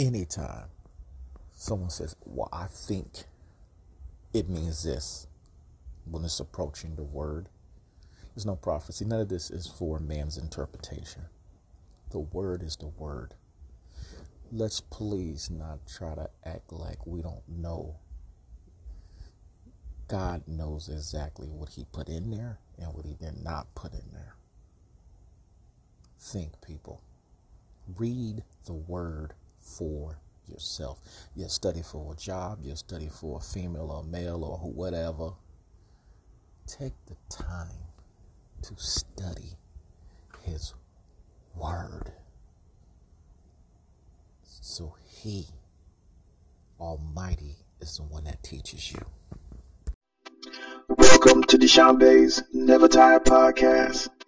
anytime someone says, well, I think it means this, when it's approaching the word, there's no prophecy. None of this is for man's interpretation. The word is the word. Let's please not try to act like we don't know. God knows exactly what he put in there and what he did not put in there. Think, people. Read the word for yourself. You study for a job, you study for a female or male or whatever. Take the time to study his word so he, Almighty, is the one that teaches you. Welcome to Deshaun Bae's Never Tired Podcast.